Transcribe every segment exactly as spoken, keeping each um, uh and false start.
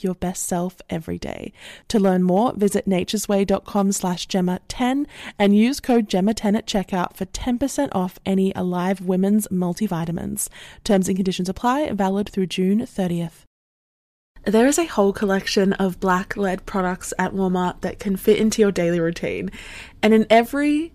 your best self every day. To learn more, visit naturesway dot com slash gemma ten and use code gemma ten at checkout for ten percent off any Alive women's multivitamins. Terms and conditions apply, valid through June thirtieth. There is a whole collection of black-led products at Walmart that can fit into your daily routine, and in every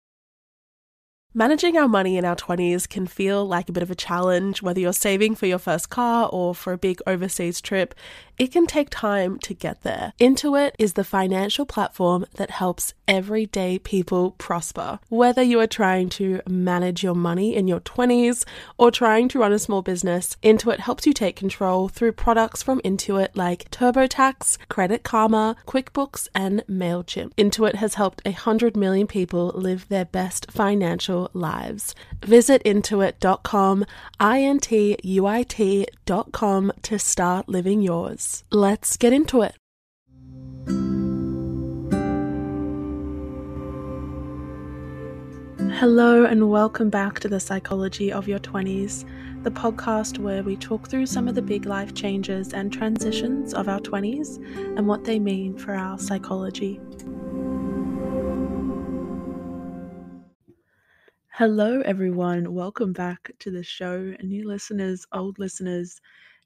Managing our money in our twenties can feel like a bit of a challenge, whether you're saving for your first car or for a big overseas trip. It can take time to get there. Intuit is the financial platform that helps everyday people prosper. Whether you are trying to manage your money in your twenties or trying to run a small business, Intuit helps you take control through products from Intuit like TurboTax, Credit Karma, QuickBooks, and MailChimp. Intuit has helped one hundred million people live their best financial lives. Visit intuit dot com, I N T U I T dot com to start living yours. Let's get into it. Hello and welcome back to The Psychology of Your twenties, the podcast where we talk through some of the big life changes and transitions of our twenties and what they mean for our psychology. Hello everyone, welcome back to the show. New listeners, old listeners,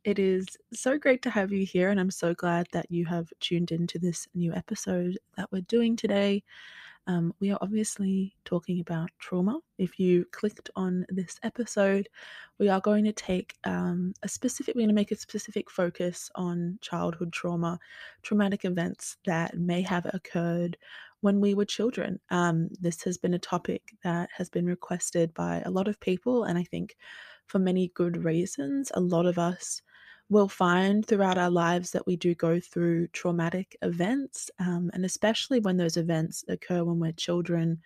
it is so great to have you here, and I'm so glad that you have tuned into this new episode that we're doing today. Um, we are obviously talking about trauma. If you clicked on this episode, we are going to take um, a specific, we're going to make a specific focus on childhood trauma, traumatic events that may have occurred when we were children. Um, this has been a topic that has been requested by a lot of people, and I think for many good reasons. A lot of us we'll find throughout our lives that we do go through traumatic events, um, and especially when those events occur when we're children,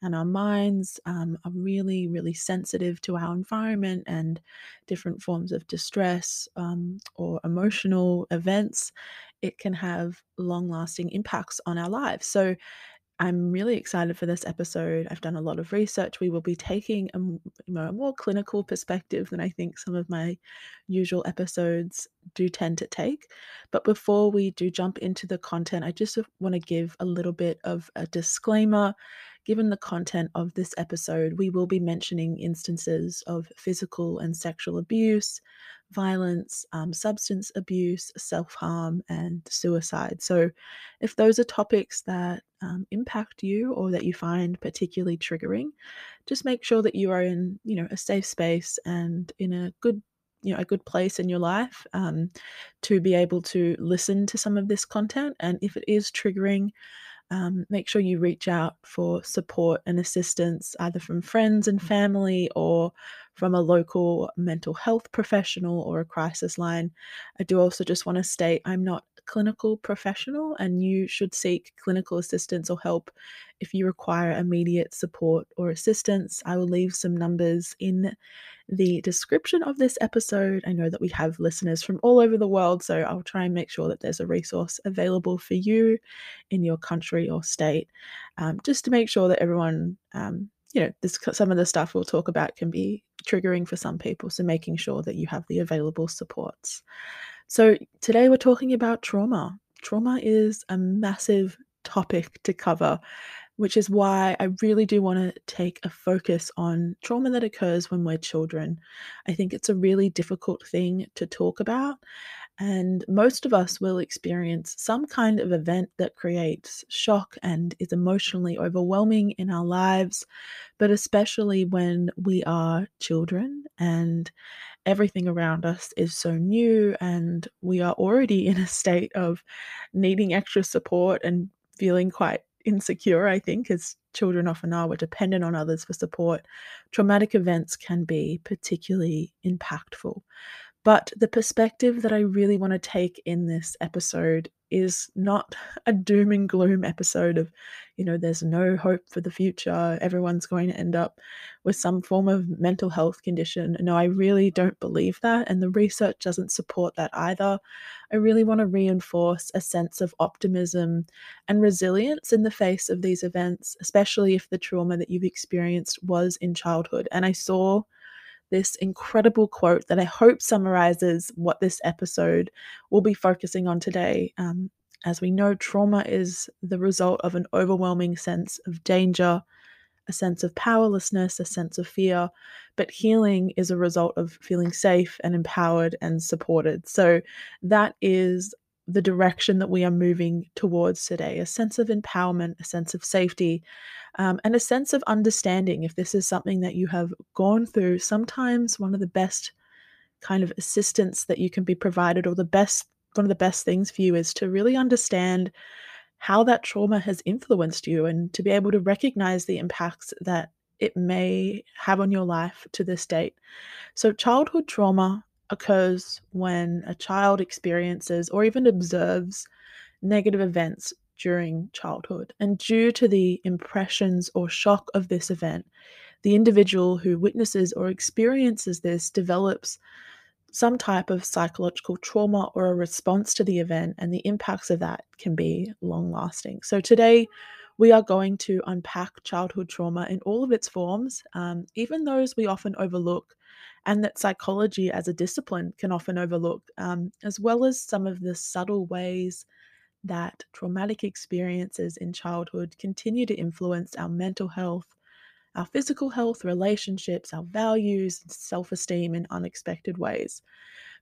and our minds um, are really, really sensitive to our environment and different forms of distress um, or emotional events. It can have long-lasting impacts on our lives. So I'm really excited for this episode. I've done a lot of research. We will be taking a, you know, a more clinical perspective than I think some of my usual episodes do tend to take. But before we do jump into the content, I just want to give a little bit of a disclaimer. Given the content of this episode, we will be mentioning instances of physical and sexual abuse, violence, um, substance abuse, self-harm, and suicide. So if those are topics that um, impact you or that you find particularly triggering, just make sure that you are in, you know, a safe space and in a good you know, a good place in your life um, to be able to listen to some of this content. And if it is triggering, Um, make sure you reach out for support and assistance either from friends and family or from a local mental health professional or a crisis line. I do also just want to state I'm not a clinical professional, and you should seek clinical assistance or help if you require immediate support or assistance. I will leave some numbers in the description of this episode. I know that we have listeners from all over the world, so I'll try and make sure that there's a resource available for you in your country or state, um, just to make sure that everyone, um, you know, this, some of the stuff we'll talk about can be triggering for some people, so making sure that you have the available supports. So today we're talking about trauma. Trauma is a massive topic to cover, which is why I really do want to take a focus on trauma that occurs when we're children. I think it's a really difficult thing to talk about, And most of us will experience some kind of event that creates shock and is emotionally overwhelming in our lives, but especially when we are children and everything around us is so new and we are already in a state of needing extra support and feeling quite insecure, I think, as children often are. We're dependent on others for support. Traumatic events can be particularly impactful. But the perspective that I really want to take in this episode is not a doom and gloom episode of, you know, there's no hope for the future, everyone's going to end up with some form of mental health condition. No, I really don't believe that, and the research doesn't support that either. I really want to reinforce a sense of optimism and resilience in the face of these events, especially if the trauma that you've experienced was in childhood. And I saw this incredible quote that I hope summarizes what this episode will be focusing on today. Um, as we know, trauma is the result of an overwhelming sense of danger, a sense of powerlessness, a sense of fear, but healing is a result of feeling safe and empowered and supported. So that is the direction that we are moving towards today, a sense of empowerment, a sense of safety, um, and a sense of understanding. If this is something that you have gone through, sometimes one of the best kind of assistance that you can be provided, or the best, one of the best things for you, is to really understand how that trauma has influenced you and to be able to recognize the impacts that it may have on your life to this date. So childhood trauma occurs when a child experiences or even observes negative events during childhood. And due to the impressions or shock of this event, the individual who witnesses or experiences this develops some type of psychological trauma or a response to the event, and the impacts of that can be long-lasting. So today, we are going to unpack childhood trauma in all of its forms, um, even those we often overlook, and that psychology as a discipline can often overlook, um, as well as some of the subtle ways that traumatic experiences in childhood continue to influence our mental health, our physical health, relationships, our values, self-esteem in unexpected ways.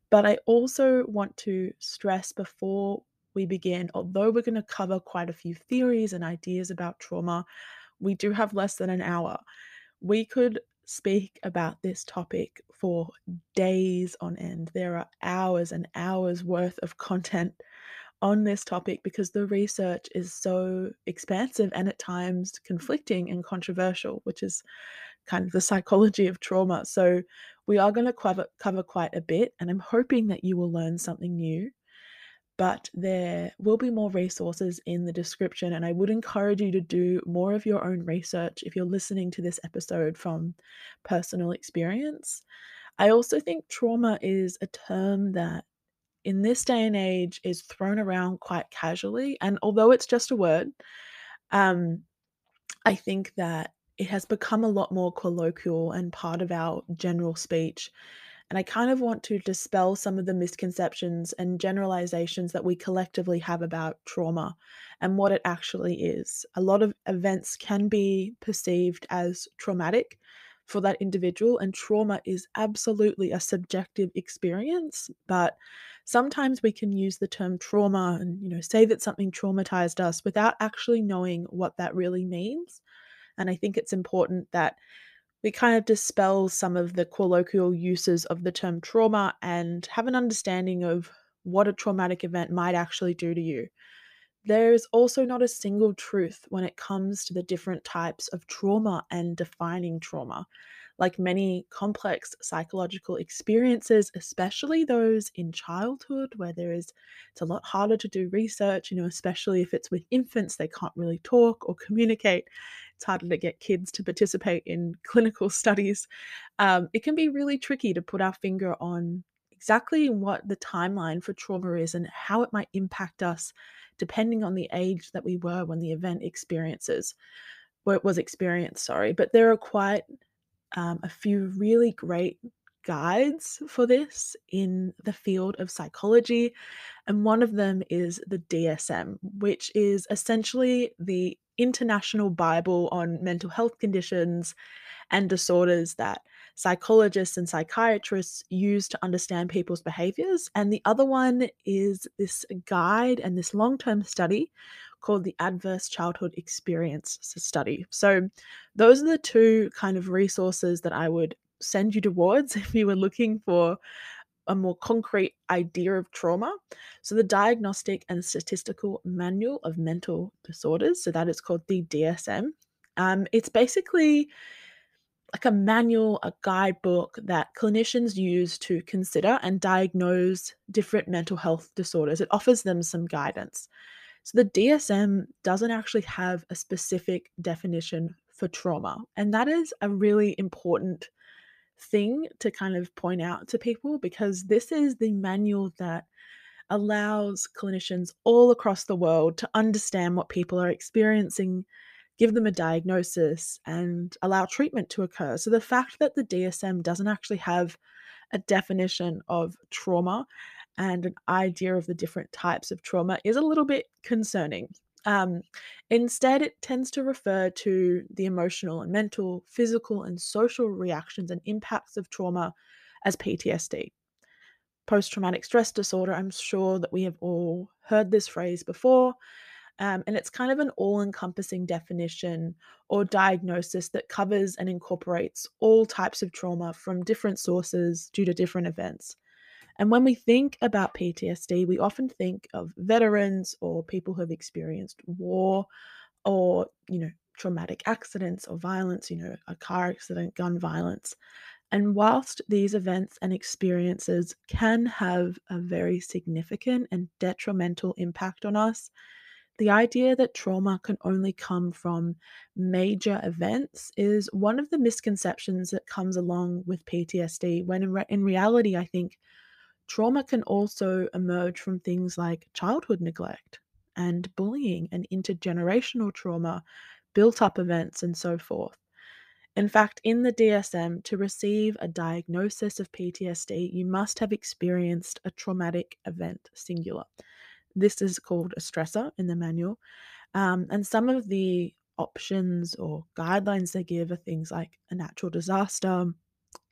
But I also want to stress before we begin, although we're going to cover quite a few theories and ideas about trauma, we do have less than an hour. We could speak about this topic for days on end. There are hours and hours worth of content on this topic because the research is so expansive and at times conflicting and controversial, which is kind of the psychology of trauma. So we are going to cover, cover quite a bit, and I'm hoping that you will learn something new. But there will be more resources in the description, and I would encourage you to do more of your own research if you're listening to this episode from personal experience. I also think trauma is a term that in this day and age is thrown around quite casually, and although it's just a word, um, I think that it has become a lot more colloquial and part of our general speech. And I kind of want to dispel some of the misconceptions and generalizations that we collectively have about trauma and what it actually is. A lot of events can be perceived as traumatic for that individual, and trauma is absolutely a subjective experience, but sometimes we can use the term trauma and, you know, say that something traumatized us without actually knowing what that really means. And I think it's important that we kind of dispel some of the colloquial uses of the term trauma and have an understanding of what a traumatic event might actually do to you. There is also not a single truth when it comes to the different types of trauma and defining trauma. Like many complex psychological experiences, especially those in childhood where there is, it's a lot harder to do research, you know, especially if it's with infants, they can't really talk or communicate. It's harder to get kids to participate in clinical studies. Um, it can be really tricky to put our finger on exactly what the timeline for trauma is and how it might impact us depending on the age that we were when the event experiences, where it was experienced, sorry. But there are quite Um, a few really great guides for this in the field of psychology, and one of them is the D S M, which is essentially the international Bible on mental health conditions and disorders that psychologists and psychiatrists use to understand people's behaviors. And the other one is this guide and this long-term study called the Adverse Childhood Experience Study. So those are the two kind of resources that I would send you towards if you were looking for a more concrete idea of trauma. So the Diagnostic and Statistical Manual of Mental Disorders, so that is called the D S M. Um, it's basically like a manual, a guidebook that clinicians use to consider and diagnose different mental health disorders. It offers them some guidance. So the D S M doesn't actually have a specific definition for trauma, and that is a really important thing to kind of point out to people, because this is the manual that allows clinicians all across the world to understand what people are experiencing, give them a diagnosis, and allow treatment to occur. So the fact that the D S M doesn't actually have a definition of trauma and an idea of the different types of trauma is a little bit concerning. Um, instead, it tends to refer to the emotional and mental, physical and social reactions and impacts of trauma as P T S D. Post-traumatic stress disorder, I'm sure that we have all heard this phrase before, um, and it's kind of an all-encompassing definition or diagnosis that covers and incorporates all types of trauma from different sources due to different events. And when we think about P T S D, we often think of veterans or people who have experienced war or, you know, traumatic accidents or violence, you know, a car accident, gun violence. And whilst these events and experiences can have a very significant and detrimental impact on us, the idea that trauma can only come from major events is one of the misconceptions that comes along with P T S D, when in, re- in reality, I think, trauma can also emerge from things like childhood neglect and bullying and intergenerational trauma, built-up events, and so forth. In fact, in the D S M, to receive a diagnosis of P T S D, you must have experienced a traumatic event singular. This is called a stressor in the manual. Um, and some of the options or guidelines they give are things like a natural disaster,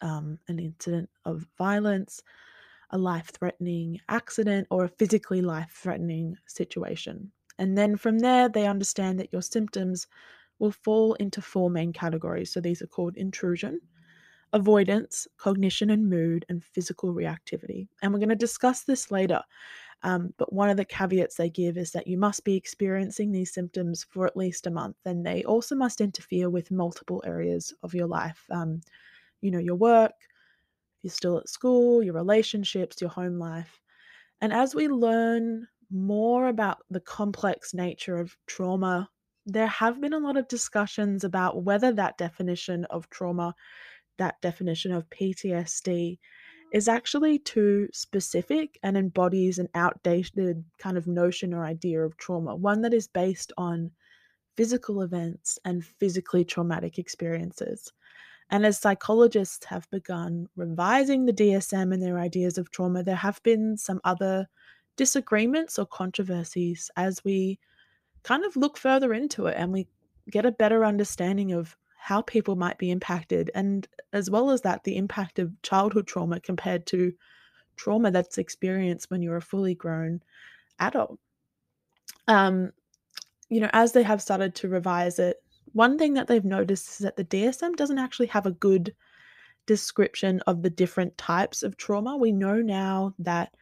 um, an incident of violence, a life-threatening accident, or a physically life-threatening situation. And then from there, they understand that your symptoms will fall into four main categories. So these are called intrusion, avoidance, cognition and mood, and physical reactivity. And we're going to discuss this later. Um, but one of the caveats they give is that you must be experiencing these symptoms for at least a month. And they also must interfere with multiple areas of your life. Um, you know, your work, you're still at school, your relationships, your home life. And as we learn more about the complex nature of trauma, there have been a lot of discussions about whether that definition of trauma, that definition of P T S D, is actually too specific and embodies an outdated kind of notion or idea of trauma, one that is based on physical events and physically traumatic experiences. And as psychologists have begun revising the D S M and their ideas of trauma, there have been some other disagreements or controversies as we kind of look further into it and we get a better understanding of how people might be impacted, and as well as that, the impact of childhood trauma compared to trauma that's experienced when you're a fully grown adult. Um, you know, as they have started to revise it, one thing that they've noticed is that the D S M doesn't actually have a good description of the different types of trauma. We know now that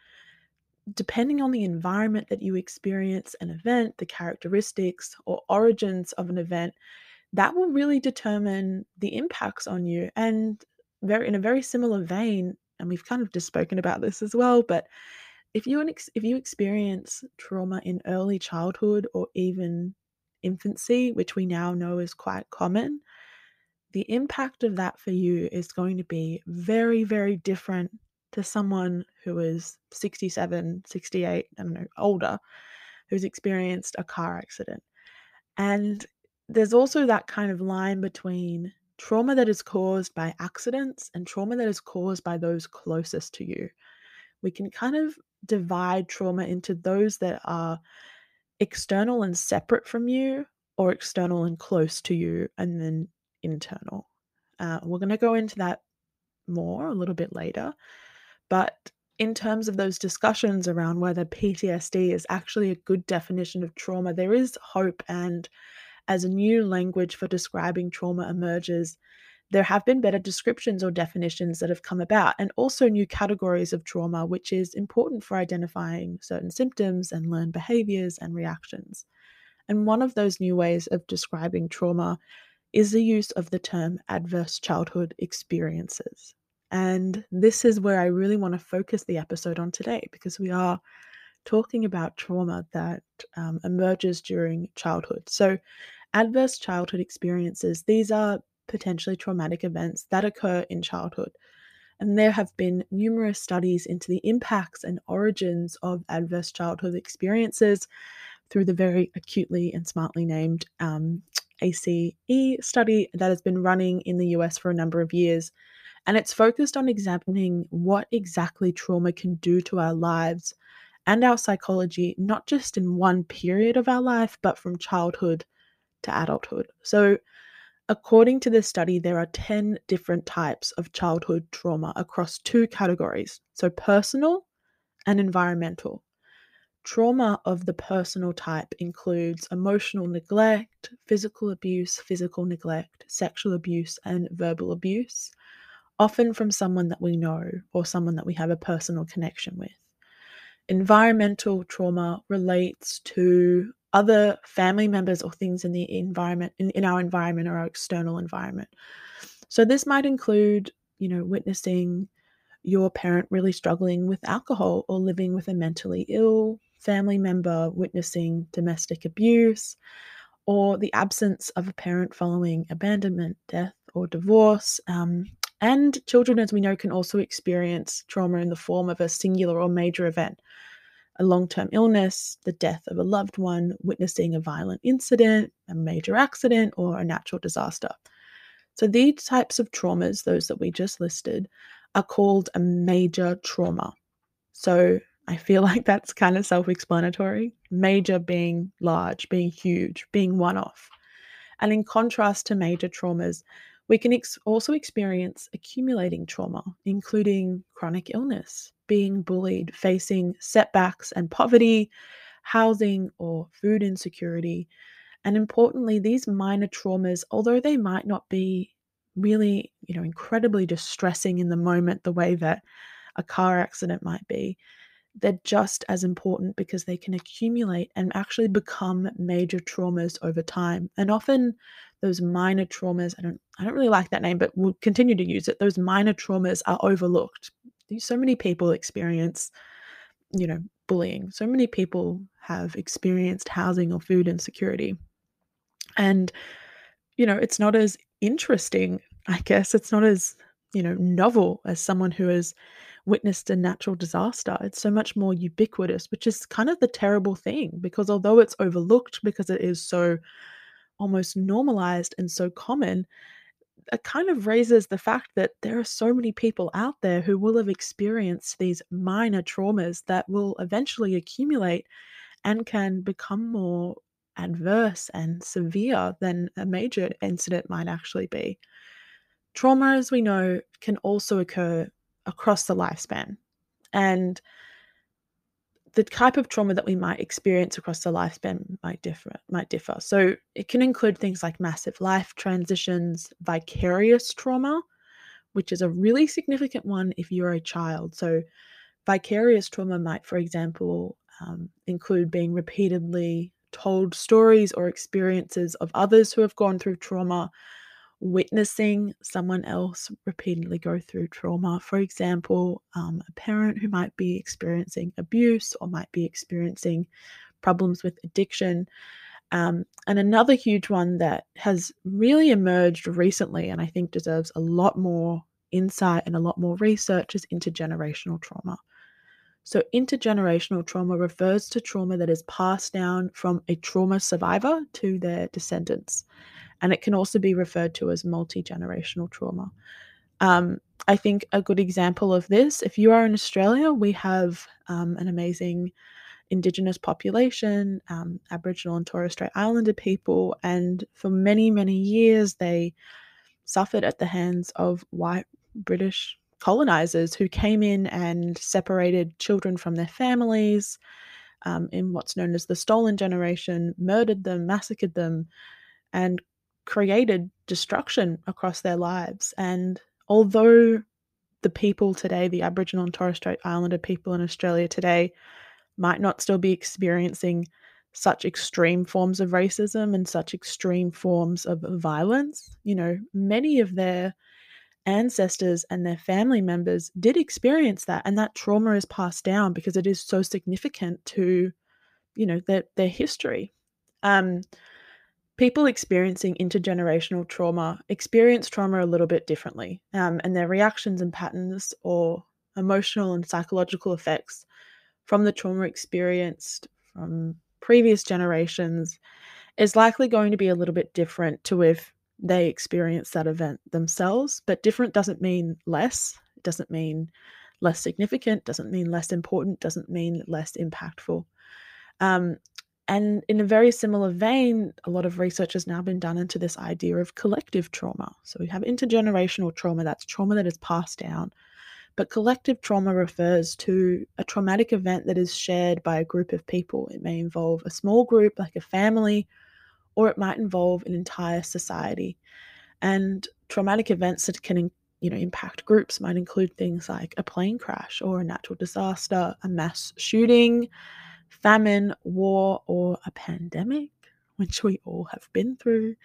depending on the environment that you experience an event, the characteristics or origins of an event, that will really determine the impacts on you. And very in a very similar vein, and we've kind of just spoken about this as well, but if you if you experience trauma in early childhood or even infancy, which we now know is quite common, the impact of that for you is going to be very, very different to someone who is sixty-seven, sixty-eight, I don't know, older, who's experienced a car accident. And there's also that kind of line between trauma that is caused by accidents and trauma that is caused by those closest to you. We can kind of divide trauma into those that are external and separate from you, or external and close to you, and then internal. Uh, we're going to go into that more a little bit later. But in terms of those discussions around whether P T S D is actually a good definition of trauma, there is hope. And as a new language for describing trauma emerges, there have been better descriptions or definitions that have come about, and also new categories of trauma, which is important for identifying certain symptoms and learned behaviors and reactions. And one of those new ways of describing trauma is the use of the term adverse childhood experiences. And this is where I really want to focus the episode on today, because we are talking about trauma that um, emerges during childhood. So adverse childhood experiences, these are potentially traumatic events that occur in childhood. And there have been numerous studies into the impacts and origins of adverse childhood experiences through the very acutely and smartly named um, ACE study that has been running in the U S for a number of years. And it's focused on examining what exactly trauma can do to our lives and our psychology, not just in one period of our life, but from childhood to adulthood. So according to this study, there are ten different types of childhood trauma across two categories, so personal and environmental. Trauma of the personal type includes emotional neglect, physical abuse, physical neglect, sexual abuse, and verbal abuse, often from someone that we know or someone that we have a personal connection with. Environmental trauma relates to other family members or things in the environment, in, in our environment or our external environment. So this might include, you know, witnessing your parent really struggling with alcohol or living with a mentally ill family member, witnessing domestic abuse, or the absence of a parent following abandonment, death, or divorce. Um, and children, as we know, can also experience trauma in the form of a singular or major event, a long-term illness, the death of a loved one, witnessing a violent incident, a major accident, or a natural disaster. So these types of traumas, those that we just listed, are called a major trauma. So I feel like that's kind of self-explanatory. Major being large, being huge, being one-off. And in contrast to major traumas, we can ex- also experience accumulating trauma, including chronic illness, being bullied, facing setbacks and poverty, housing or food insecurity. And importantly, these minor traumas, although they might not be really, you know, incredibly distressing in the moment, the way that a car accident might be, they're just as important because they can accumulate and actually become major traumas over time. And often those minor traumas, I don't, I don't really like that name, but we'll continue to use it. Those minor traumas are overlooked. So many people experience, you know, bullying. So many people have experienced housing or food insecurity. And, you know, it's not as interesting, I guess. It's not as, you know, novel as someone who has witnessed a natural disaster. It's so much more ubiquitous, which is kind of the terrible thing, because although it's overlooked because it is so almost normalized and so common, it kind of raises the fact that there are so many people out there who will have experienced these minor traumas that will eventually accumulate and can become more adverse and severe than a major incident might actually be. Trauma, as we know, can also occur across the lifespan. And the type of trauma that we might experience across the lifespan might differ, might differ. So it can include things like massive life transitions, vicarious trauma, which is a really significant one if you're a child. So vicarious trauma might, for example, um, include being repeatedly told stories or experiences of others who have gone through trauma, witnessing someone else repeatedly go through trauma. For example, um, a parent who might be experiencing abuse or might be experiencing problems with addiction. Um, and another huge one that has really emerged recently and I think deserves a lot more insight and a lot more research is intergenerational trauma. So intergenerational trauma refers to trauma that is passed down from a trauma survivor to their descendants. And it can also be referred to as multi-generational trauma. Um, I think a good example of this, if you are in Australia, we have um, an amazing Indigenous population, um, Aboriginal and Torres Strait Islander people, and for many, many years they suffered at the hands of white British colonizers who came in and separated children from their families um, in what's known as the Stolen Generation, murdered them, massacred them, and created destruction across their lives. And although the people today, the Aboriginal and Torres Strait Islander people in Australia today, might not still be experiencing such extreme forms of racism and such extreme forms of violence, you know, many of their ancestors and their family members did experience that, and that trauma is passed down because it is so significant to, you know, their, their history. Um, people experiencing intergenerational trauma experience trauma a little bit differently, um, and their reactions and patterns or emotional and psychological effects from the trauma experienced from previous generations is likely going to be a little bit different to if they experience that event themselves. But different doesn't mean less. It doesn't mean less significant, doesn't mean less important, doesn't mean less impactful. Um, and in a very similar vein, a lot of research has now been done into this idea of collective trauma. So we have intergenerational trauma, that's trauma that is passed down. But collective trauma refers to a traumatic event that is shared by a group of people. It may involve a small group, like a family, or it might involve an entire society. And traumatic events that can, you know, impact groups might include things like a plane crash or a natural disaster, a mass shooting, famine, war, or a pandemic, which we all have been through.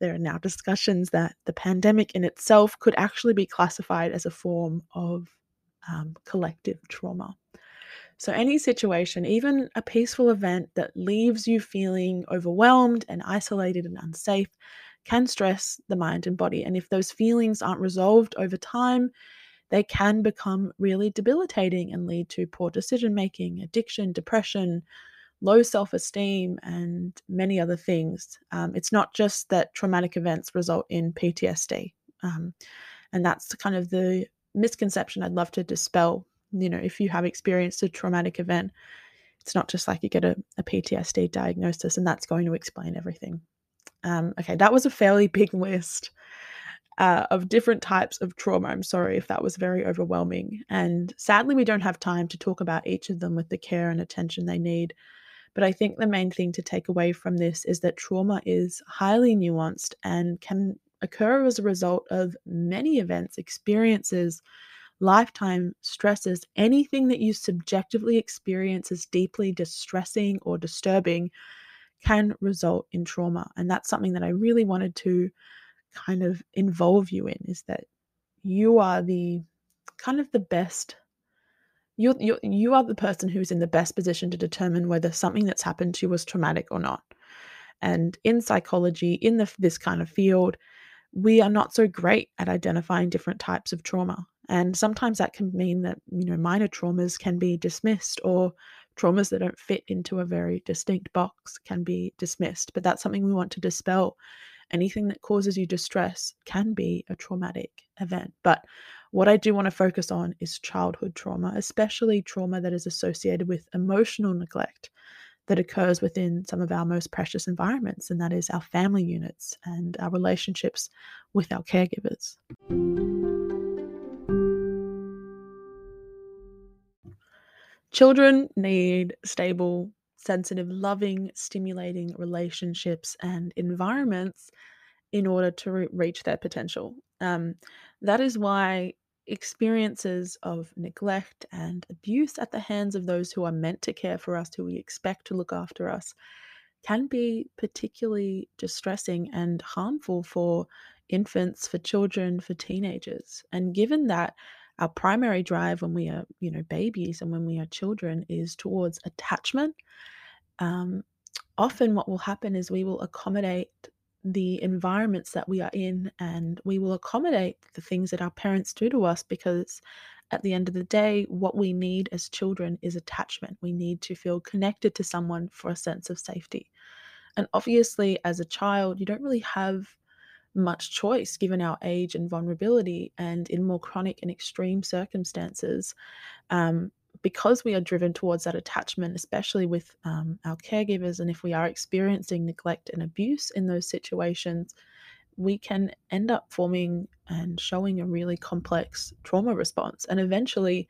There are now discussions that the pandemic in itself could actually be classified as a form of um, collective trauma. So any situation, even a peaceful event that leaves you feeling overwhelmed and isolated and unsafe, can stress the mind and body. And if those feelings aren't resolved over time, they can become really debilitating and lead to poor decision-making, addiction, depression, low self-esteem, and many other things. Um, it's not just that traumatic events result in P T S D. Um, and that's kind of the misconception I'd love to dispel. You know, if you have experienced a traumatic event, it's not just like you get a, a P T S D diagnosis and that's going to explain everything. Um, okay, that was a fairly big list uh, of different types of trauma. I'm sorry if that was very overwhelming. And sadly, we don't have time to talk about each of them with the care and attention they need. But I think the main thing to take away from this is that trauma is highly nuanced and can occur as a result of many events, experiences, lifetime stresses, anything that you subjectively experience as deeply distressing or disturbing can result in trauma. And that's something that I really wanted to kind of involve you in, is that you are the kind of the best You're, you're, you are the person who's in the best position to determine whether something that's happened to you was traumatic or not. And in psychology, in the, this kind of field, we are not so great at identifying different types of trauma. And sometimes that can mean that, you know, minor traumas can be dismissed, or traumas that don't fit into a very distinct box can be dismissed. But that's something we want to dispel. Anything that causes you distress can be a traumatic event. But what I do want to focus on is childhood trauma, especially trauma that is associated with emotional neglect that occurs within some of our most precious environments, and that is our family units and our relationships with our caregivers. Children need stable, sensitive, loving, stimulating relationships and environments in order to re- reach their potential. Um, that is why experiences of neglect and abuse at the hands of those who are meant to care for us, who we expect to look after us, can be particularly distressing and harmful for infants, for children, for teenagers. And given that our primary drive when we are, you know, babies and when we are children is towards attachment, um, often what will happen is we will accommodate the environments that we are in, and we will accommodate the things that our parents do to us, because at the end of the day, what we need as children is attachment. We need to feel connected to someone for a sense of safety. And obviously, as a child, you don't really have much choice given our age and vulnerability, and in more chronic and extreme circumstances, um, because we are driven towards that attachment, especially with um, our caregivers. And if we are experiencing neglect and abuse in those situations, we can end up forming and showing a really complex trauma response. And eventually,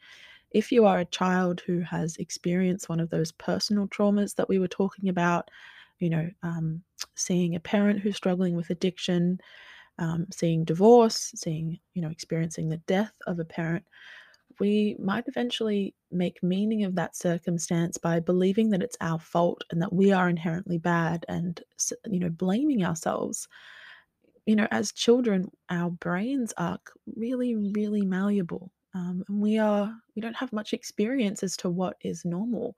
if you are a child who has experienced one of those personal traumas that we were talking about, you know, um, seeing a parent who's struggling with addiction, um, seeing divorce, seeing, you know, experiencing the death of a parent, we might eventually make meaning of that circumstance by believing that it's our fault and that we are inherently bad and, you know, blaming ourselves. You know, as children, our brains are really, really malleable. Um, and we are, we don't have much experience as to what is normal.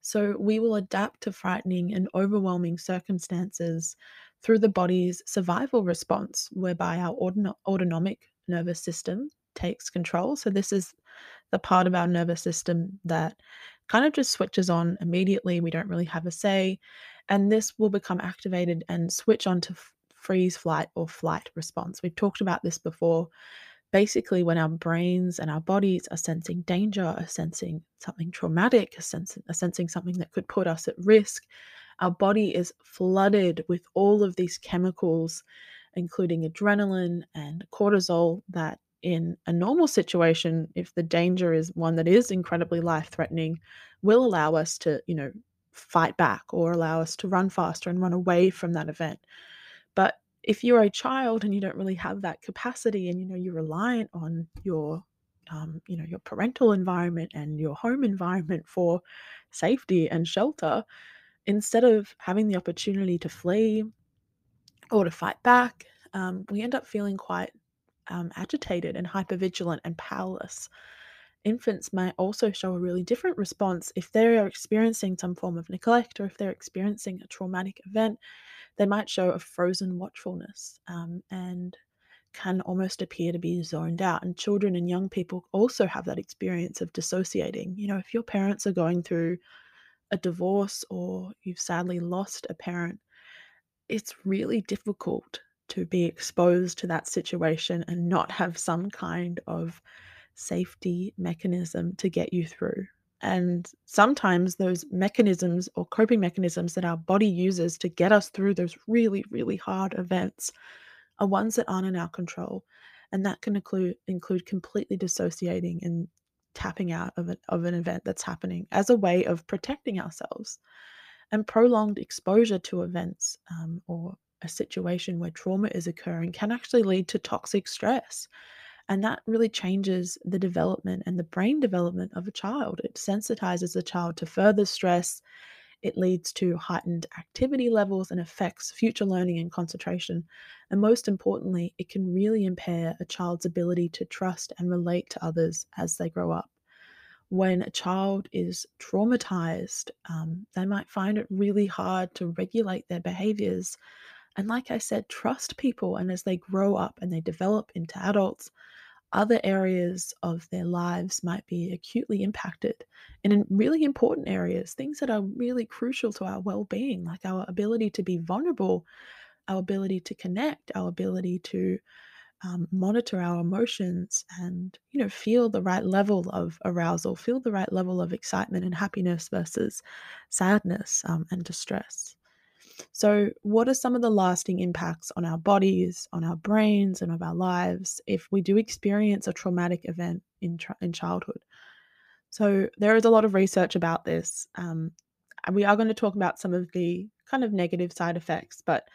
So we will adapt to frightening and overwhelming circumstances through the body's survival response, whereby our autonom- autonomic nervous system takes control. So this is the part of our nervous system that kind of just switches on immediately. We don't really have a say. And this will become activated and switch on to f- freeze, flight, or flight response. We've talked about this before. Basically, when our brains and our bodies are sensing danger, are sensing something traumatic, are sensing, are sensing something that could put us at risk, our body is flooded with all of these chemicals, including adrenaline and cortisol, that in a normal situation, if the danger is one that is incredibly life-threatening, will allow us to, you know, fight back or allow us to run faster and run away from that event. But if you're a child and you don't really have that capacity and, you know, you're reliant on your, um, you know, your parental environment and your home environment for safety and shelter, instead of having the opportunity to flee or to fight back, um, we end up feeling quite um, agitated and hypervigilant and powerless. Infants may also show a really different response. If they are experiencing some form of neglect or if they're experiencing a traumatic event, they might show a frozen watchfulness um, and can almost appear to be zoned out. And children and young people also have that experience of dissociating. You know, if your parents are going through a divorce or you've sadly lost a parent, it's really difficult to be exposed to that situation and not have some kind of safety mechanism to get you through. And sometimes those mechanisms or coping mechanisms that our body uses to get us through those really, really hard events are ones that aren't in our control. And that can include include completely dissociating and tapping out of an, of an event that's happening as a way of protecting ourselves. And prolonged exposure to events um, or a situation where trauma is occurring can actually lead to toxic stress. And that really changes the development and the brain development of a child. It sensitizes a child to further stress. It leads to heightened activity levels and affects future learning and concentration. And most importantly, it can really impair a child's ability to trust and relate to others as they grow up. When a child is traumatized, um, they might find it really hard to regulate their behaviors. And like I said, trust people. And as they grow up and they develop into adults, other areas of their lives might be acutely impacted. And in really important areas, things that are really crucial to our well-being, like our ability to be vulnerable, our ability to connect, our ability to um, monitor our emotions and, you know, feel the right level of arousal, feel the right level of excitement and happiness versus sadness um, and distress. So what are some of the lasting impacts on our bodies, on our brains, and of our lives if we do experience a traumatic event in tra- in childhood? So there is a lot of research about this. Um, we are going to talk about some of the kind of negative side effects, but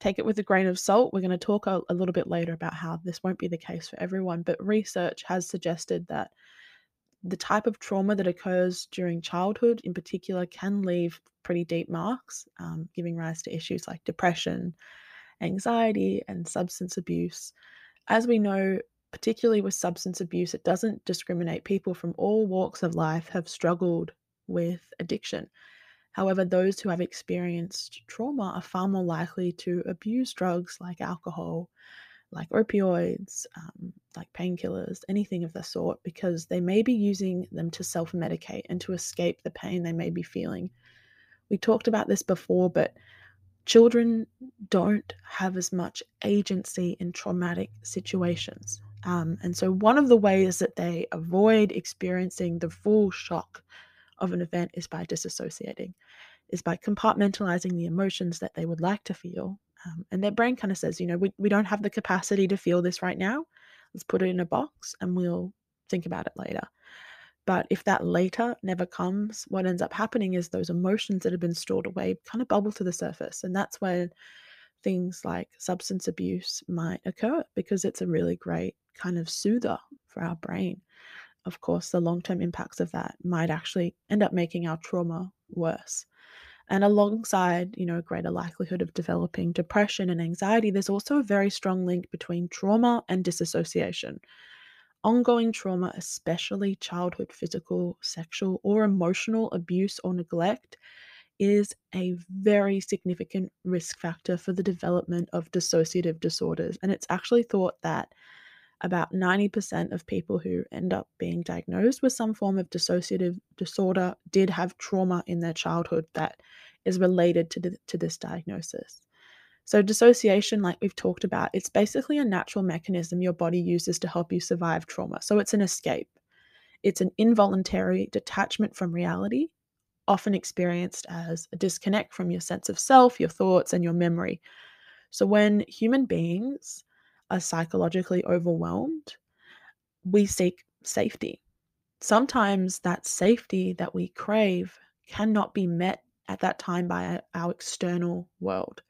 take it with a grain of salt. We're going to talk a, a little bit later about how this won't be the case for everyone, but research has suggested that the type of trauma that occurs during childhood in particular can leave pretty deep marks, um, giving rise to issues like depression, anxiety, and substance abuse. As we know, particularly with substance abuse, it doesn't discriminate. People from all walks of life have struggled with addiction. However, those who have experienced trauma are far more likely to abuse drugs like alcohol, like opioids, um, like painkillers, anything of the sort, because they may be using them to self-medicate and to escape the pain they may be feeling. We talked about this before, but children don't have as much agency in traumatic situations. Um, and so one of the ways that they avoid experiencing the full shock of an event is by disassociating, is by compartmentalizing the emotions that they would like to feel Um, and their brain kind of says, you know, we, we don't have the capacity to feel this right now. Let's put it in a box and we'll think about it later. But if that later never comes, what ends up happening is those emotions that have been stored away kind of bubble to the surface. And that's when things like substance abuse might occur, because it's a really great kind of soother for our brain. Of course, the long-term impacts of that might actually end up making our trauma worse. And alongside, you know, a greater likelihood of developing depression and anxiety, there's also a very strong link between trauma and disassociation. Ongoing trauma, especially childhood physical, sexual, or emotional abuse or neglect, is a very significant risk factor for the development of dissociative disorders. And it's actually thought that about ninety percent of people who end up being diagnosed with some form of dissociative disorder did have trauma in their childhood that is related to, the, to this diagnosis. So dissociation, like we've talked about, it's basically a natural mechanism your body uses to help you survive trauma. So it's an escape. It's an involuntary detachment from reality, often experienced as a disconnect from your sense of self, your thoughts, and your memory. So when human beings are psychologically overwhelmed, we seek safety. Sometimes that safety that we crave cannot be met at that time by our external world.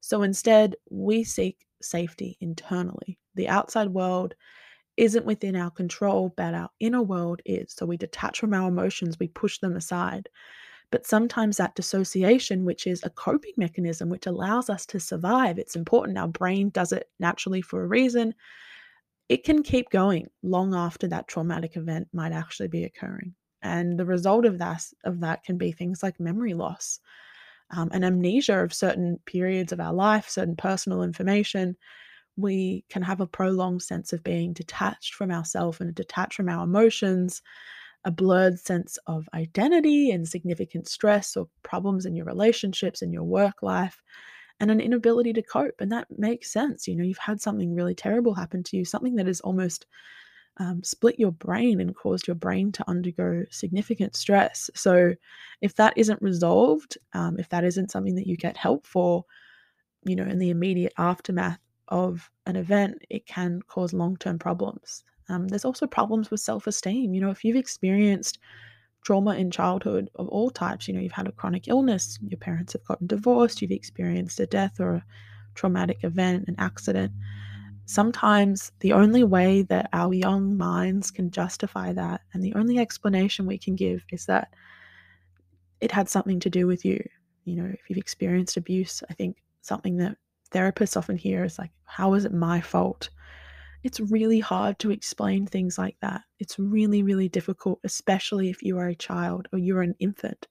So instead, we seek safety internally. The outside world isn't within our control, but our inner world is. So we detach from our emotions, we push them aside. But sometimes that dissociation, which is a coping mechanism, which allows us to survive, it's important. Our brain does it naturally for a reason. It can keep going long after that traumatic event might actually be occurring. And the result of that, of that can be things like memory loss, um, and amnesia of certain periods of our life, certain personal information. We can have a prolonged sense of being detached from ourselves and detached from our emotions, a blurred sense of identity and significant stress or problems in your relationships and your work life, and an inability to cope. And that makes sense. You know, you've had something really terrible happen to you, something that has almost um, split your brain and caused your brain to undergo significant stress. So if that isn't resolved, um, if that isn't something that you get help for, you know, in the immediate aftermath of an event, it can cause long-term problems. Um, there's also problems with self-esteem. You know, if you've experienced trauma in childhood of all types, you know, you've had a chronic illness, your parents have gotten divorced, you've experienced a death or a traumatic event, an accident. Sometimes the only way that our young minds can justify that, and the only explanation we can give, is that it had something to do with you. You know, if you've experienced abuse, I think something that therapists often hear is like, how is it my fault? It's really hard to explain things like that. It's really, really difficult, especially if you are a child or you're an infant.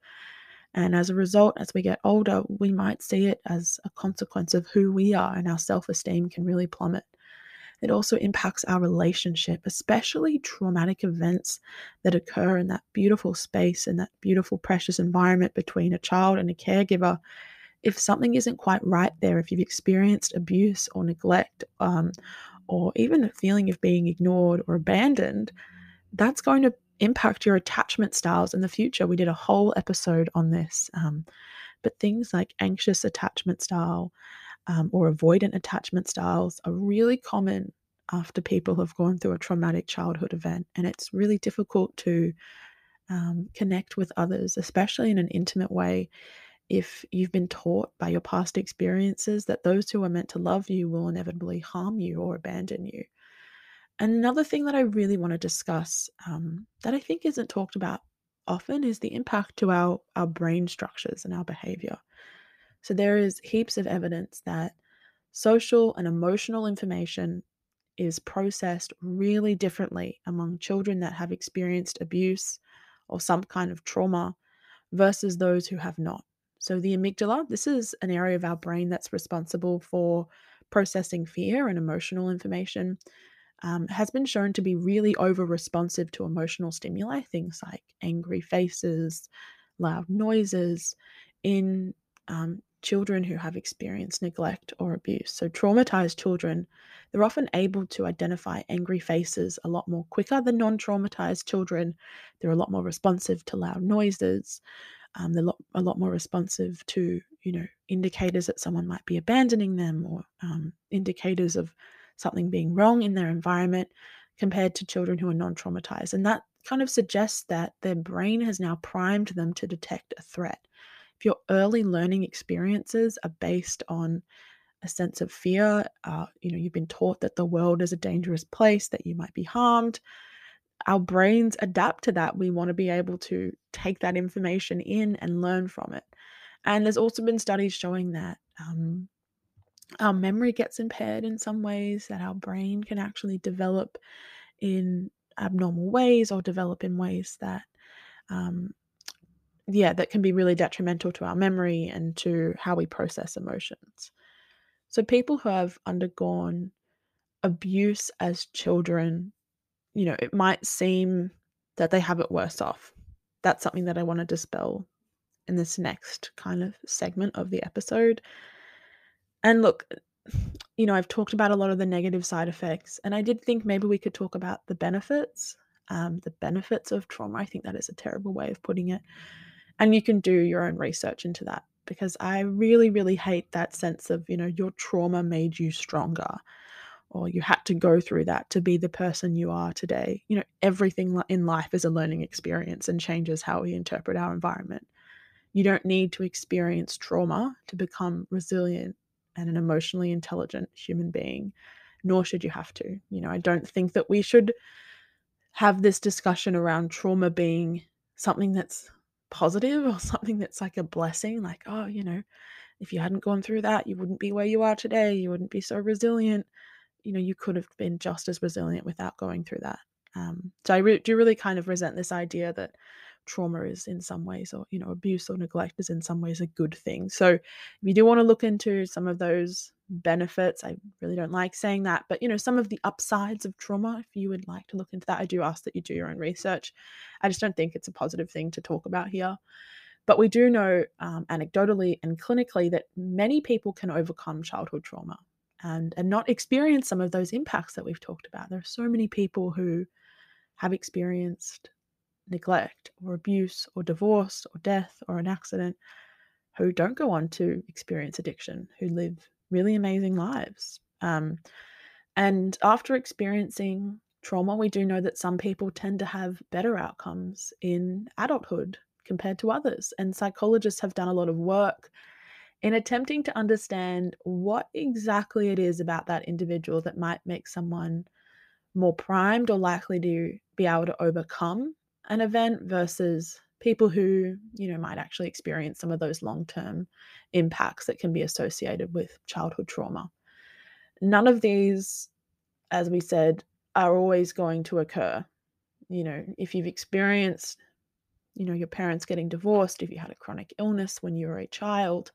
And as a result, as we get older, we might see it as a consequence of who we are, and our self-esteem can really plummet. It also impacts our relationship, especially traumatic events that occur in that beautiful space and that beautiful, precious environment between a child and a caregiver. If something isn't quite right there, if you've experienced abuse or neglect, um, or even a feeling of being ignored or abandoned, that's going to impact your attachment styles in the future. We did a whole episode on this, um, but things like anxious attachment style um, or avoidant attachment styles are really common after people have gone through a traumatic childhood event, and it's really difficult to um, connect with others, especially in an intimate way, if you've been taught by your past experiences that those who are meant to love you will inevitably harm you or abandon you. And another thing that I really want to discuss um, that I think isn't talked about often is the impact to our, our brain structures and our behavior. So there is heaps of evidence that social and emotional information is processed really differently among children that have experienced abuse or some kind of trauma versus those who have not. So the amygdala, this is an area of our brain that's responsible for processing fear and emotional information, um, has been shown to be really over-responsive to emotional stimuli, things like angry faces, loud noises, in um, children who have experienced neglect or abuse. So traumatized children, they're often able to identify angry faces a lot more quicker than non-traumatized children. They're a lot more responsive to loud noises. Um, they're a lot, a lot more responsive to, you know, indicators that someone might be abandoning them, or um, indicators of something being wrong in their environment, compared to children who are non-traumatized. And that kind of suggests that their brain has now primed them to detect a threat. If your early learning experiences are based on a sense of fear, uh, you know, you've been taught that the world is a dangerous place, that you might be harmed, our brains adapt to that. We want to be able to take that information in and learn from it. And there's also been studies showing that um, our memory gets impaired in some ways, that our brain can actually develop in abnormal ways, or develop in ways that, um, yeah, that can be really detrimental to our memory and to how we process emotions. So people who have undergone abuse as children, you know, it might seem that they have it worse off. That's something that I want to dispel in this next kind of segment of the episode. And look, you know, I've talked about a lot of the negative side effects, and I did think maybe we could talk about the benefits, um, the benefits of trauma. I think that is a terrible way of putting it. And you can do your own research into that, because I really, really hate that sense of, you know, your trauma made you stronger, or you had to go through that to be the person you are today. You know, everything in life is a learning experience and changes how we interpret our environment. You don't need to experience trauma to become resilient and an emotionally intelligent human being, nor should you have to. You know, I don't think that we should have this discussion around trauma being something that's positive or something that's like a blessing, like, oh, you know, if you hadn't gone through that, you wouldn't be where you are today, you wouldn't be so resilient. You know, you could have been just as resilient without going through that. Um, so I re- do really kind of resent this idea that trauma is in some ways, or, you know, abuse or neglect is in some ways a good thing. So if you do want to look into some of those benefits, I really don't like saying that, but, you know, some of the upsides of trauma, if you would like to look into that, I do ask that you do your own research. I just don't think it's a positive thing to talk about here. But we do know um, anecdotally and clinically that many people can overcome childhood trauma and, and not experience some of those impacts that we've talked about. There are so many people who have experienced neglect or abuse or divorce or death or an accident who don't go on to experience addiction, who live really amazing lives. Um, and after experiencing trauma, we do know that some people tend to have better outcomes in adulthood compared to others. And psychologists have done a lot of work in attempting to understand what exactly it is about that individual that might make someone more primed or likely to be able to overcome an event versus people who, you know, might actually experience some of those long-term impacts that can be associated with childhood trauma. None of these, as we said, are always going to occur. You know, if you've experienced, you know, your parents getting divorced, if you had a chronic illness when you were a child,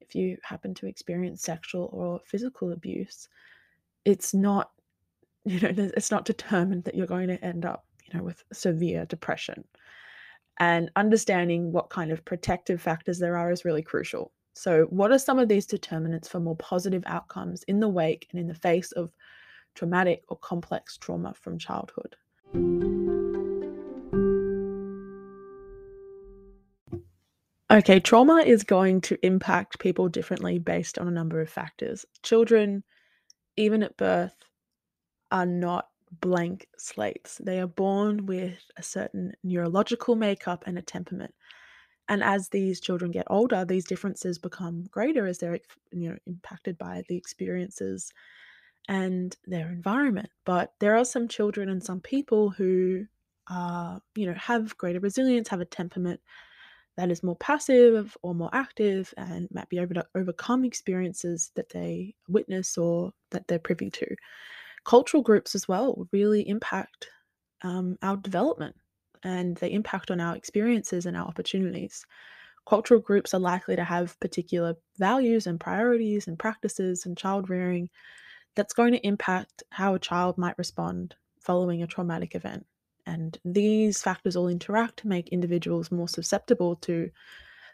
if you happen to experience sexual or physical abuse, it's not, you know, it's not determined that you're going to end up, you know, with severe depression. And understanding what kind of protective factors there are is really crucial. So what are some of these determinants for more positive outcomes in the wake and in the face of traumatic or complex trauma from childhood? Okay, trauma is going to impact people differently based on a number of factors. Children, even at birth, are not blank slates. They are born with a certain neurological makeup and a temperament. And as these children get older, these differences become greater as they're, you know, impacted by the experiences and their environment. But there are some children and some people who are, you know, have greater resilience, have a temperament that is more passive or more active, and might be able to overcome experiences that they witness or that they're privy to. Cultural groups as well really impact um, our development, and they impact on our experiences and our opportunities. Cultural groups are likely to have particular values and priorities and practices and child rearing that's going to impact how a child might respond following a traumatic event. And these factors all interact to make individuals more susceptible to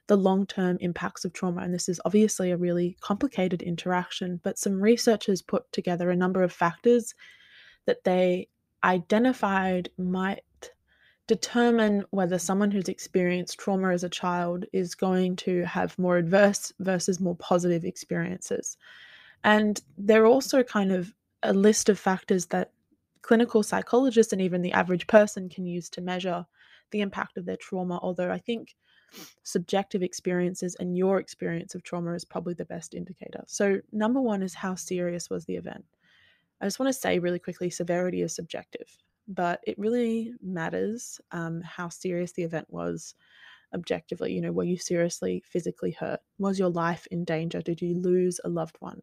the long-term impacts of trauma. And this is obviously a really complicated interaction, but some researchers put together a number of factors that they identified might determine whether someone who's experienced trauma as a child is going to have more adverse versus more positive experiences. And they're also kind of a list of factors that clinical psychologists and even the average person can use to measure the impact of their trauma, although I think subjective experiences and your experience of trauma is probably the best indicator. So number one is, how serious was the event? I just want to say really quickly, severity is subjective, but it really matters um, how serious the event was objectively. You know, were you seriously physically hurt? Was your life in danger? Did you lose a loved one?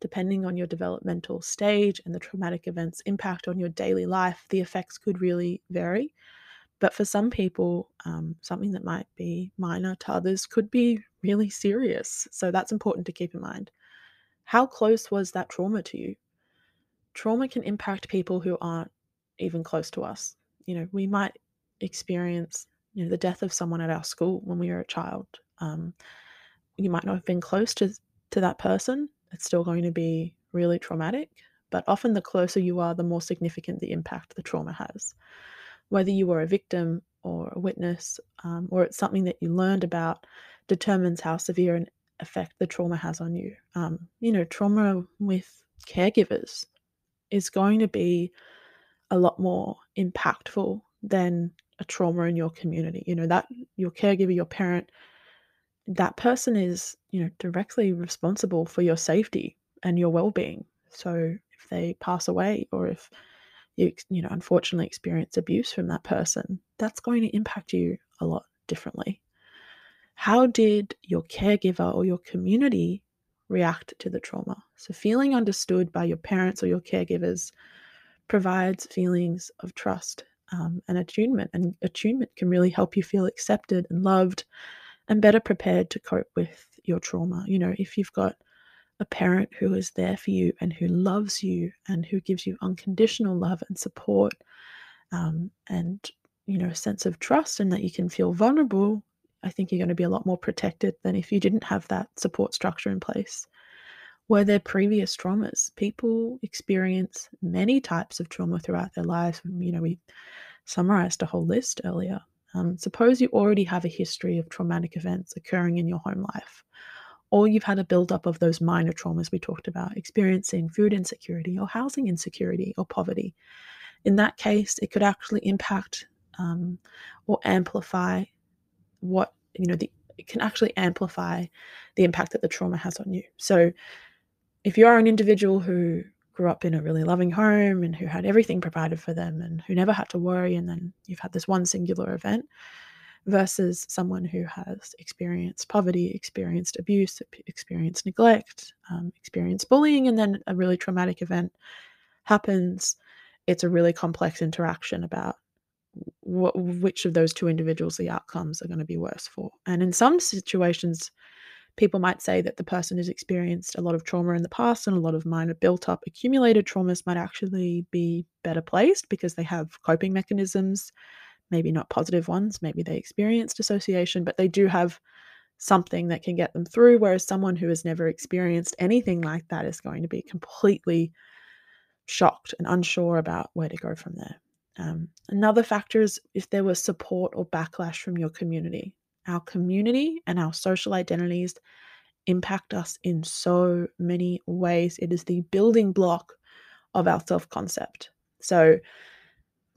Depending on your developmental stage and the traumatic event's impact on your daily life, the effects could really vary. But for some people, um, something that might be minor to others could be really serious. So that's important to keep in mind. How close was that trauma to you? Trauma can impact people who aren't even close to us. You know, we might experience, you know, the death of someone at our school when we were a child. Um, you might not have been close to, to that person. It's still going to be really traumatic, but often the closer you are, the more significant the impact the trauma has. Whether you were a victim or a witness, um, or it's something that you learned about, determines how severe an effect the trauma has on you. Um, you know, trauma with caregivers is going to be a lot more impactful than a trauma in your community. You know, that your caregiver, your parent, that person is, you know, directly responsible for your safety and your well-being. So if they pass away, or if you, you know, unfortunately experience abuse from that person, that's going to impact you a lot differently. How did your caregiver or your community react to the trauma? So feeling understood by your parents or your caregivers provides feelings of trust um, and attunement. And attunement can really help you feel accepted and loved and better prepared to cope with your trauma. You know, if you've got a parent who is there for you and who loves you and who gives you unconditional love and support, um, and, you know, a sense of trust and that you can feel vulnerable, I think you're going to be a lot more protected than if you didn't have that support structure in place. Were there previous traumas? People experience many types of trauma throughout their lives. You know, we summarized a whole list earlier. Um, suppose you already have a history of traumatic events occurring in your home life, or you've had a buildup of those minor traumas we talked about, experiencing food insecurity or housing insecurity or poverty. In that case, it could actually impact um, or amplify what, you know, the, it can actually amplify the impact that the trauma has on you. So if you're an individual who grew up in a really loving home and who had everything provided for them and who never had to worry, and then you've had this one singular event, versus someone who has experienced poverty, experienced abuse, experienced neglect, um, experienced bullying, and then a really traumatic event happens, it's a really complex interaction about what, which of those two individuals the outcomes are going to be worse for. And in some situations, people might say that the person who's experienced a lot of trauma in the past and a lot of minor built-up accumulated traumas might actually be better placed because they have coping mechanisms, maybe not positive ones, maybe they experience dissociation, but they do have something that can get them through, whereas someone who has never experienced anything like that is going to be completely shocked and unsure about where to go from there. Um, another factor is if there was support or backlash from your community. Our community and our social identities impact us in so many ways. It is the building block of our self-concept. So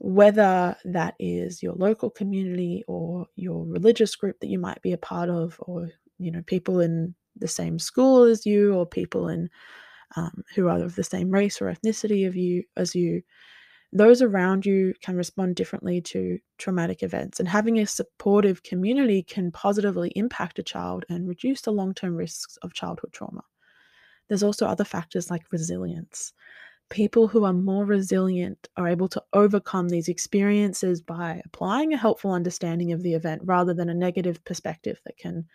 whether that is your local community or your religious group that you might be a part of, or, you know, people in the same school as you, or people in um, who are of the same race or ethnicity of you as you, those around you can respond differently to traumatic events. And having a supportive community can positively impact a child and reduce the long-term risks of childhood trauma. There's also other factors like resilience. People who are more resilient are able to overcome these experiences by applying a helpful understanding of the event rather than a negative perspective that can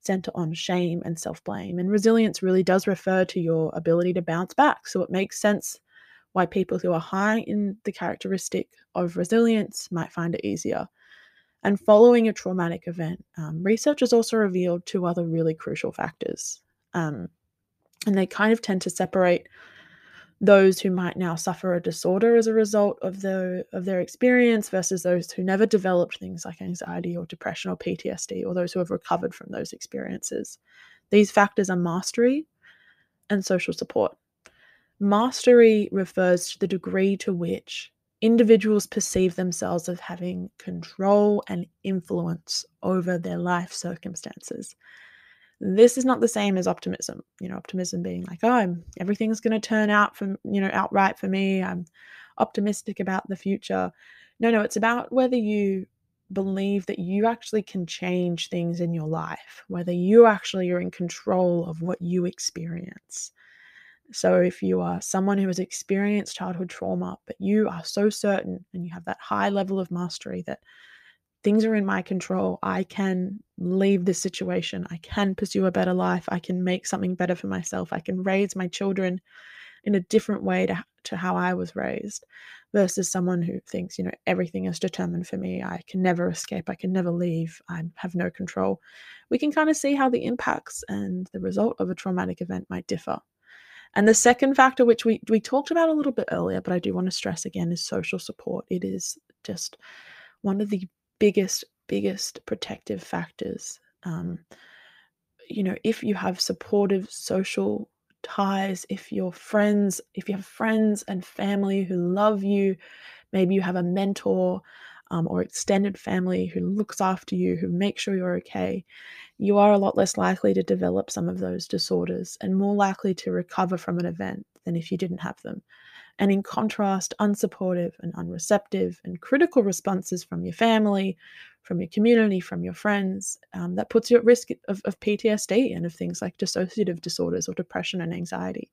center on shame and self-blame. And resilience really does refer to your ability to bounce back. So it makes sense why people who are high in the characteristic of resilience might find it easier. And following a traumatic event, um, research has also revealed two other really crucial factors. Um, and they kind of tend to separate those who might now suffer a disorder as a result of the of their experience versus those who never developed things like anxiety or depression or P T S D, or those who have recovered from those experiences. These factors are mastery and social support. Mastery refers to the degree to which individuals perceive themselves as having control and influence over their life circumstances. This is not the same as optimism, you know, optimism being like, oh, I'm, everything's going to turn out from, you know, outright for me. I'm optimistic about the future. No, no, it's about whether you believe that you actually can change things in your life, whether you actually are in control of what you experience. So if you are someone who has experienced childhood trauma, but you are so certain and you have that high level of mastery that things are in my control, I can leave this situation, I can pursue a better life, I can make something better for myself, I can raise my children in a different way to, to how I was raised, versus someone who thinks, you know, everything is determined for me, I can never escape, I can never leave, I have no control. We can kind of see how the impacts and the result of a traumatic event might differ. And the second factor, which we, we talked about a little bit earlier, but I do want to stress again, is social support. It is just one of the biggest, biggest protective factors. Um, you know, if you have supportive social ties, if your friends, if you have friends and family who love you, maybe you have a mentor um, or extended family who looks after you, who makes sure you're okay, you are a lot less likely to develop some of those disorders and more likely to recover from an event than if you didn't have them. And in contrast, unsupportive and unreceptive and critical responses from your family, from your community, from your friends, um, that puts you at risk of, of P T S D and of things like dissociative disorders or depression and anxiety.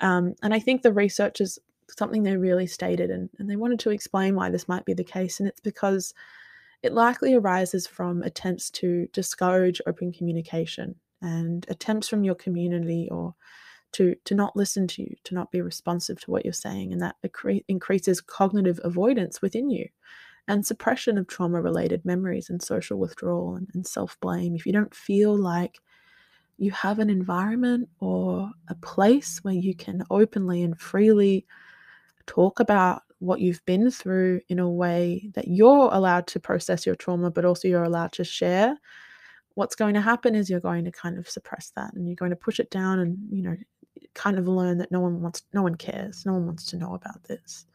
Um, and I think the research is something they really stated, and, and they wanted to explain why this might be the case. And it's because it likely arises from attempts to discourage open communication and attempts from your community or to to not listen to you, to not be responsive to what you're saying, and that accre- increases cognitive avoidance within you and suppression of trauma-related memories and social withdrawal and, and self-blame. If you don't feel like you have an environment or a place where you can openly and freely talk about what you've been through in a way that you're allowed to process your trauma, but also you're allowed to share, what's going to happen is you're going to kind of suppress that and you're going to push it down and, you know, kind of learn that no one wants, no one cares, no one wants to know about this.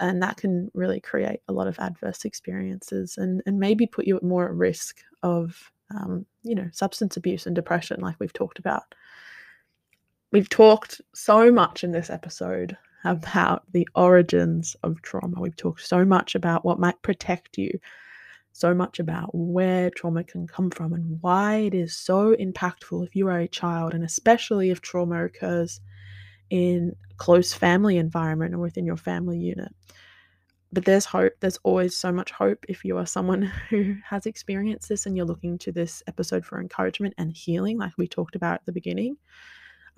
And that can really create a lot of adverse experiences and, and maybe put you at more at risk of, um, you know, substance abuse and depression, like we've talked about. We've talked so much in this episode about the origins of trauma. We've talked so much about what might protect you, so much about where trauma can come from and why it is so impactful if you are a child, and especially if trauma occurs in close family environment or within your family unit. But there's hope. There's always so much hope if you are someone who has experienced this and you're looking to this episode for encouragement and healing, like we talked about at the beginning.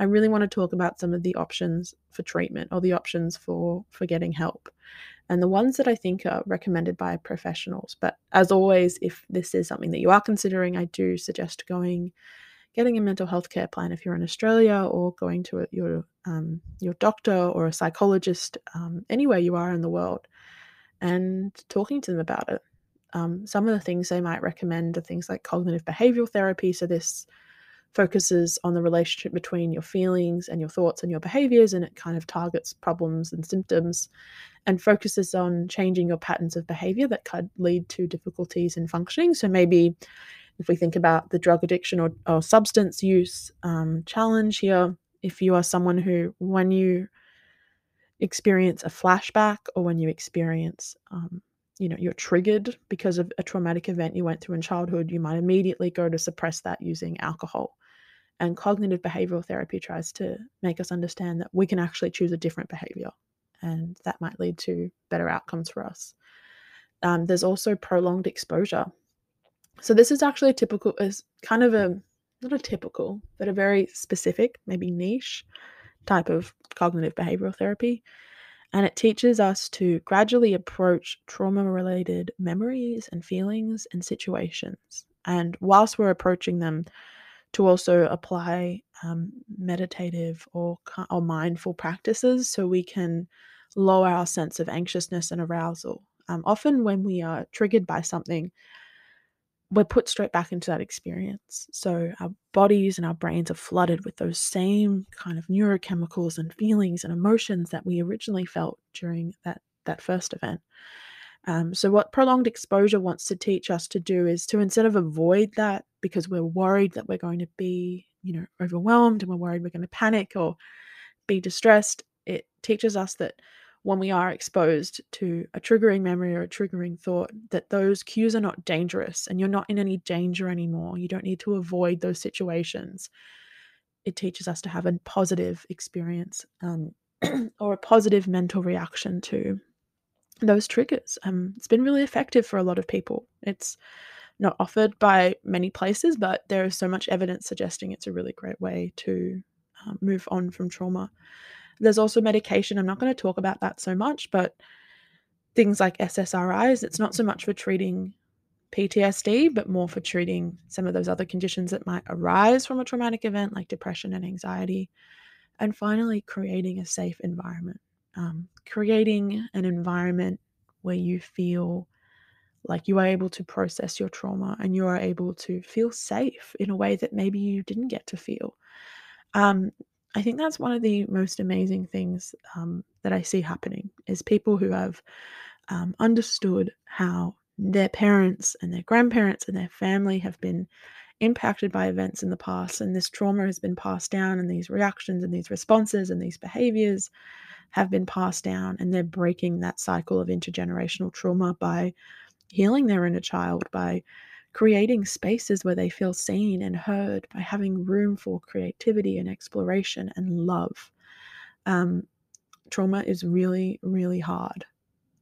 I really want to talk about some of the options for treatment or the options for, for getting help, and the ones that I think are recommended by professionals. But as always, if this is something that you are considering, I do suggest going, getting a mental health care plan if you're in Australia, or going to a, your um, your doctor or a psychologist um, anywhere you are in the world and talking to them about it. Um, some of the things they might recommend are things like cognitive behavioral therapy. So this focuses on the relationship between your feelings and your thoughts and your behaviors, and it kind of targets problems and symptoms and focuses on changing your patterns of behavior that could lead to difficulties in functioning. So maybe if we think about the drug addiction or, or substance use um, challenge here, if you are someone who, when you experience a flashback or when you experience um, you know, you're triggered because of a traumatic event you went through in childhood, you might immediately go to suppress that using alcohol. And cognitive behavioral therapy tries to make us understand that we can actually choose a different behavior, and that might lead to better outcomes for us. Um, there's also prolonged exposure. So this is actually a typical, is kind of a, not a typical, but a very specific, maybe niche type of cognitive behavioral therapy. And it teaches us to gradually approach trauma-related memories and feelings and situations, and whilst we're approaching them, to also apply um, meditative or, or mindful practices so we can lower our sense of anxiousness and arousal. Um, often when we are triggered by something, we're put straight back into that experience. So our bodies and our brains are flooded with those same kind of neurochemicals and feelings and emotions that we originally felt during that, that first event. Um, so what prolonged exposure wants to teach us to do is to, instead of avoid that because we're worried that we're going to be, you know, overwhelmed and we're worried we're going to panic or be distressed, it teaches us that when we are exposed to a triggering memory or a triggering thought, that those cues are not dangerous and you're not in any danger anymore. You don't need to avoid those situations. It teaches us to have a positive experience um, or a positive mental reaction to those triggers. Um, it's been really effective for a lot of people. It's not offered by many places, but there is so much evidence suggesting it's a really great way to um, move on from trauma. There's also medication. I'm not going to talk about that so much, but things like S S R Is, it's not so much for treating P T S D, but more for treating some of those other conditions that might arise from a traumatic event like depression and anxiety. And finally, creating a safe environment. Um, creating an environment where you feel like you are able to process your trauma and you are able to feel safe in a way that maybe you didn't get to feel. Um, I think that's one of the most amazing things um, that I see happening is people who have um, understood how their parents and their grandparents and their family have been impacted by events in the past, and this trauma has been passed down, and these reactions and these responses and these behaviors have been passed down, and they're breaking that cycle of intergenerational trauma by healing their inner child, by creating spaces where they feel seen and heard, by having room for creativity and exploration and love. Um, trauma is really, really hard.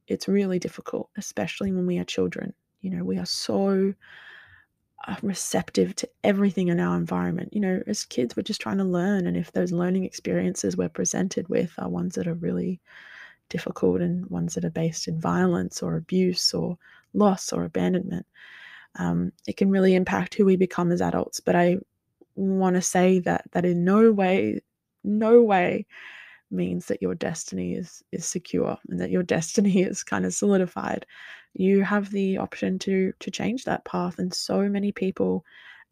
It's really difficult, especially when we are children. You know, we are so are receptive to everything in our environment. You know, as kids, we're just trying to learn. And if those learning experiences we're presented with are ones that are really difficult and ones that are based in violence or abuse or loss or abandonment, um, it can really impact who we become as adults. But I want to say that that in no way, no way means that your destiny is is secure and that your destiny is kind of solidified. You have the option to to change that path, and so many people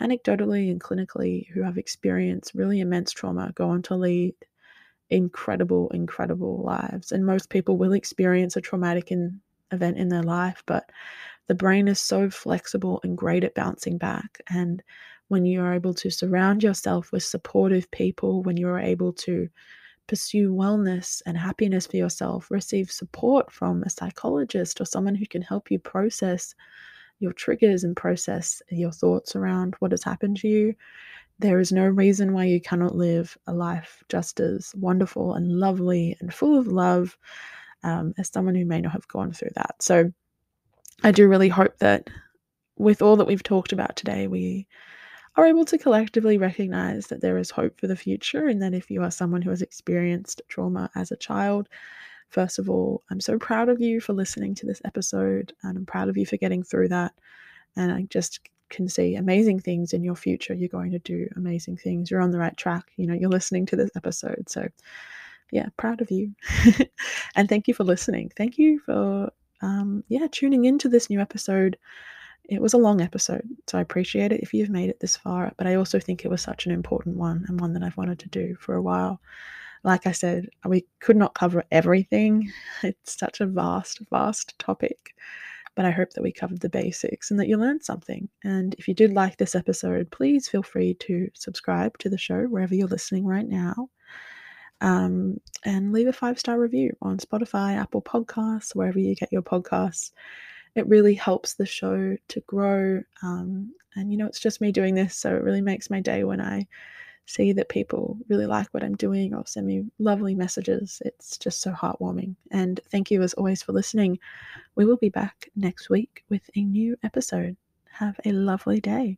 anecdotally and clinically who have experienced really immense trauma go on to lead incredible incredible lives. And most people will experience a traumatic in, event in their life, but the brain is so flexible and great at bouncing back. And when you are able to surround yourself with supportive people, when you're able to pursue wellness and happiness for yourself, receive support from a psychologist or someone who can help you process your triggers and process your thoughts around what has happened to you, there is no reason why you cannot live a life just as wonderful and lovely and full of love um, as someone who may not have gone through that. So I do really hope that with all that we've talked about today, we are able to collectively recognize that there is hope for the future, and that if you are someone who has experienced trauma as a child, first of all, I'm so proud of you for listening to this episode, and I'm proud of you for getting through that. And I just can see amazing things in your future. You're going to do amazing things. You're on the right track. You know, you're listening to this episode. So yeah, proud of you. And thank you for listening. Thank you for, um, yeah, tuning into this new episode. It was a long episode, so I appreciate it if you've made it this far, but I also think it was such an important one, and one that I've wanted to do for a while. Like I said, we could not cover everything. It's such a vast, vast topic, but I hope that we covered the basics and that you learned something. And if you did like this episode, please feel free to subscribe to the show wherever you're listening right now. Um, and leave a five-star review on Spotify, Apple Podcasts, wherever you get your podcasts. It really helps the show to grow. Um, and, you know, it's just me doing this, so it really makes my day when I see that people really like what I'm doing or send me lovely messages. It's just so heartwarming. And thank you as always for listening. We will be back next week with a new episode. Have a lovely day.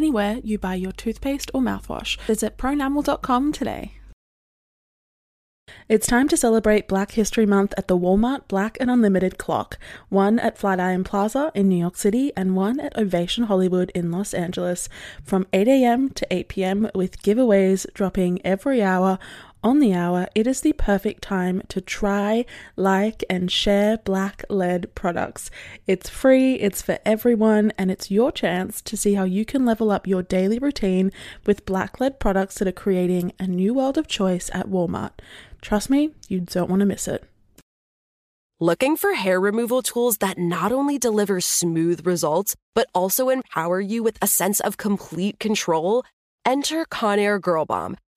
anywhere you buy your toothpaste or mouthwash. Visit pronamel dot com today. It's time to celebrate Black History Month at the Walmart Black and Unlimited Clock, one at Flatiron Plaza in New York City and one at Ovation Hollywood in Los Angeles, from eight a.m. to eight p.m. with giveaways dropping every hour. On the hour, it is the perfect time to try, like, and share Black-led products. It's free, it's for everyone, and it's your chance to see how you can level up your daily routine with Black-led products that are creating a new world of choice at Walmart. Trust me, you don't want to miss it. Looking for hair removal tools that not only deliver smooth results, but also empower you with a sense of complete control? Enter Conair Girl Bomb,